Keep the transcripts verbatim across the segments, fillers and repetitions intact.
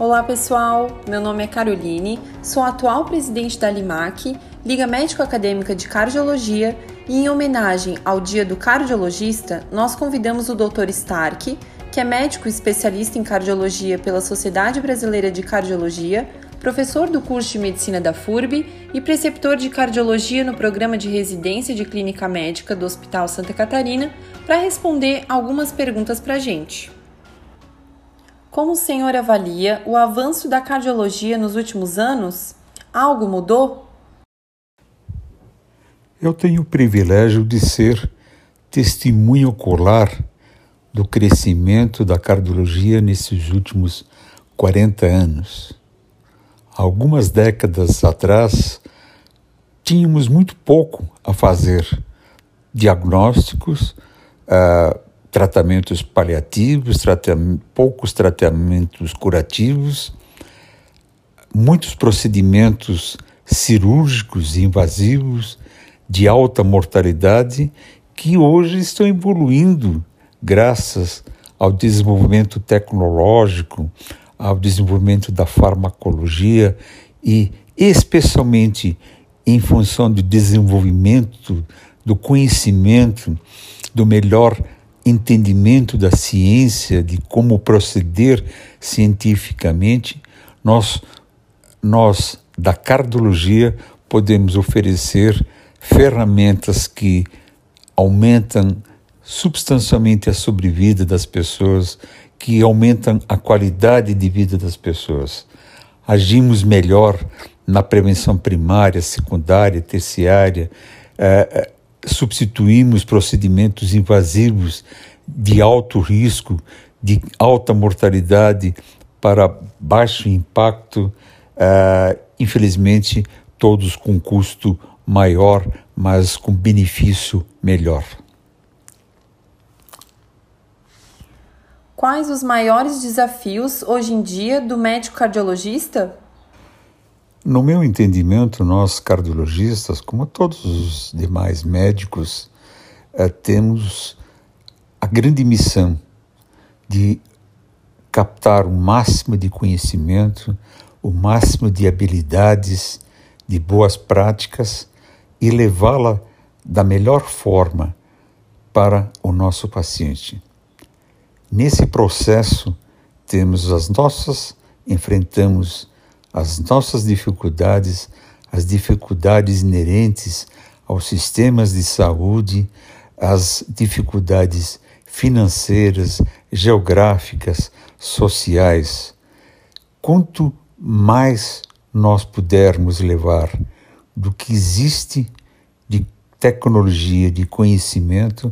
Olá pessoal, meu nome é Caroline, sou a atual presidente da LIMAC, Liga Médico Acadêmica de Cardiologia, e em homenagem ao Dia do Cardiologista, nós convidamos o doutor Stark, que é médico especialista em cardiologia pela Sociedade Brasileira de Cardiologia, professor do curso de Medicina da FURB e preceptor de Cardiologia no Programa de Residência de Clínica Médica do Hospital Santa Catarina, para responder algumas perguntas para a gente. Como o senhor avalia o avanço da cardiologia nos últimos anos? Algo mudou? Eu tenho o privilégio de ser testemunho ocular do crescimento da cardiologia nesses últimos quarenta anos. Algumas décadas atrás, tínhamos muito pouco a fazer: diagnósticos, uh, tratamentos paliativos, tratam- poucos tratamentos curativos, muitos procedimentos cirúrgicos e invasivos de alta mortalidade que hoje estão evoluindo graças ao desenvolvimento tecnológico, ao desenvolvimento da farmacologia e especialmente em função do desenvolvimento do conhecimento, do melhor entendimento da ciência, de como proceder cientificamente, nós, nós da cardiologia podemos oferecer ferramentas que aumentam substancialmente a sobrevida das pessoas, que aumentam a qualidade de vida das pessoas. Agimos melhor na prevenção primária, secundária, terciária, eh, substituímos procedimentos invasivos de alto risco, de alta mortalidade, para baixo impacto, uh, infelizmente todos com custo maior, mas com benefício melhor. Quais os maiores desafios hoje em dia do médico cardiologista? No meu entendimento, nós cardiologistas, como todos os demais médicos, eh, temos a grande missão de captar o máximo de conhecimento, o máximo de habilidades, de boas práticas e levá-la da melhor forma para o nosso paciente. Nesse processo, temos as nossas, enfrentamos as nossas dificuldades, as dificuldades inerentes aos sistemas de saúde, as dificuldades financeiras, geográficas, sociais. Quanto mais nós pudermos levar do que existe de tecnologia, de conhecimento,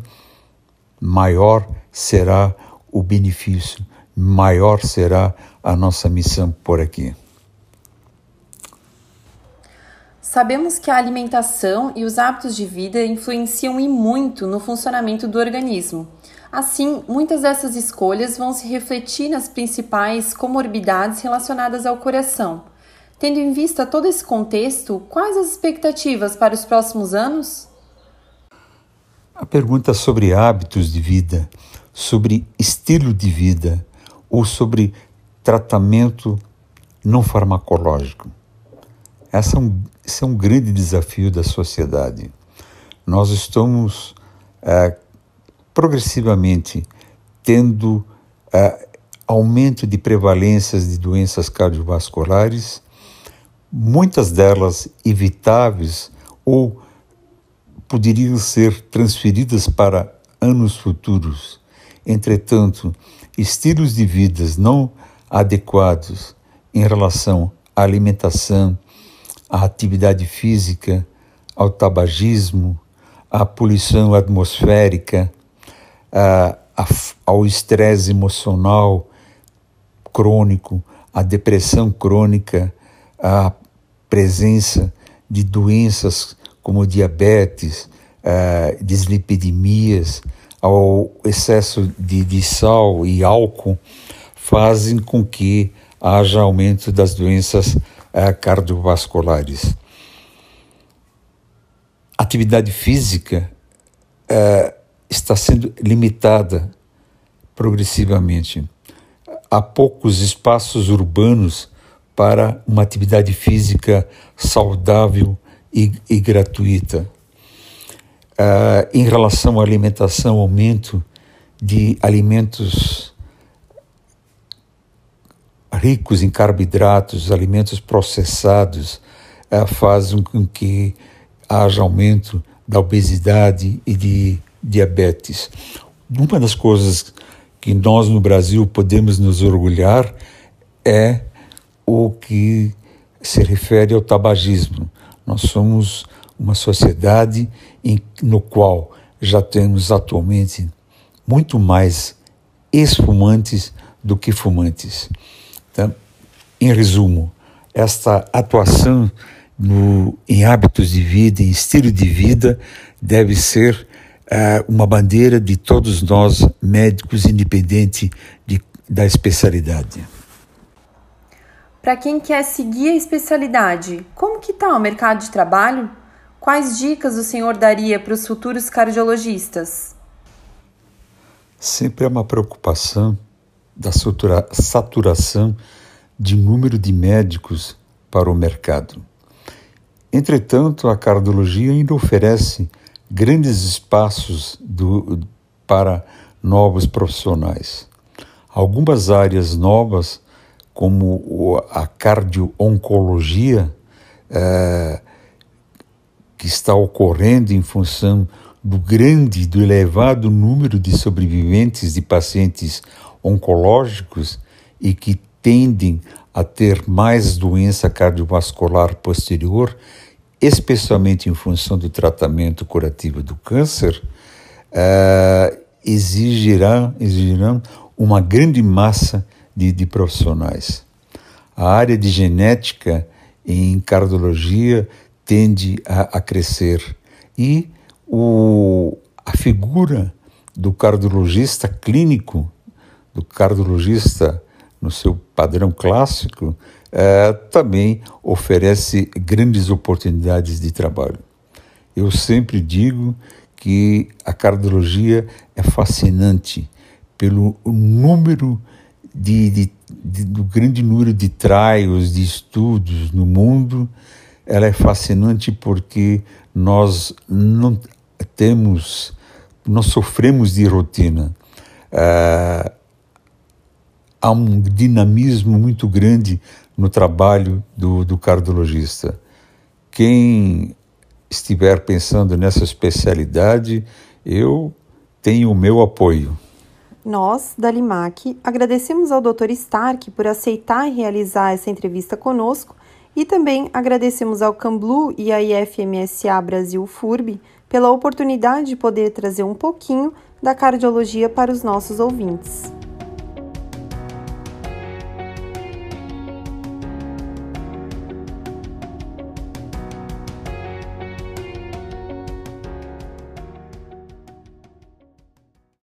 maior será o benefício, maior será a nossa missão por aqui. Sabemos que a alimentação e os hábitos de vida influenciam e muito no funcionamento do organismo. Assim, muitas dessas escolhas vão se refletir nas principais comorbidades relacionadas ao coração. Tendo em vista todo esse contexto, quais as expectativas para os próximos anos? A pergunta sobre hábitos de vida, sobre estilo de vida ou sobre tratamento não farmacológico. Essa é um, esse é um grande desafio da sociedade. Nós estamos ah, progressivamente tendo ah, aumento de prevalências de doenças cardiovasculares, muitas delas evitáveis ou poderiam ser transferidas para anos futuros. Entretanto, estilos de vida não adequados em relação à alimentação, à atividade física, ao tabagismo, à poluição atmosférica, a, a, ao estresse emocional crônico, à depressão crônica, à presença de doenças como diabetes, a, dislipidemias, ao excesso de, de sal e álcool, fazem com que haja aumento das doenças cardiovasculares. Atividade física uh, está sendo limitada progressivamente. há poucos espaços urbanos para uma atividade física saudável e, e gratuita. Uh, em relação à alimentação, aumento de alimentos ricos em carboidratos, alimentos processados, uh, fazem com que haja aumento da obesidade e de diabetes. Uma das coisas que nós no Brasil podemos nos orgulhar é o que se refere ao tabagismo. Nós somos uma sociedade em, no qual já temos atualmente muito mais ex-fumantes do que fumantes. Então, em resumo, esta atuação no, em hábitos de vida, em estilo de vida, deve ser uma bandeira de todos nós, médicos, independente de, da especialidade. Para quem quer seguir a especialidade, como que está o mercado de trabalho? Quais dicas o senhor daria para os futuros cardiologistas? Sempre há uma preocupação da satura, saturação de número de médicos para o mercado. Entretanto, a cardiologia ainda oferece grandes espaços do, para novos profissionais. Algumas áreas novas, como a cardio-oncologia, é, que está ocorrendo em função do grande, do elevado número de sobreviventes de pacientes oncológicos e que tendem a ter mais doença cardiovascular posterior, especialmente em função do tratamento curativo do câncer, uh, exigirá, exigirá uma grande massa de, de profissionais. A área de genética em cardiologia tende a, a crescer e o, a figura do cardiologista clínico, do cardiologista no seu padrão clássico, Uh, também oferece grandes oportunidades de trabalho. Eu sempre digo que a cardiologia é fascinante pelo número de, de, de, do grande número de trials, de estudos no mundo. Ela é fascinante porque nós não temos, nós sofremos de rotina. Uh, há um dinamismo muito grande no trabalho do, do cardiologista. Quem estiver pensando nessa especialidade, eu tenho o meu apoio. Nós, da LIMAC, agradecemos ao doutor Stark por aceitar realizar essa entrevista conosco e também agradecemos ao Camblu e à I F M S A Brasil Furb pela oportunidade de poder trazer um pouquinho da cardiologia para os nossos ouvintes.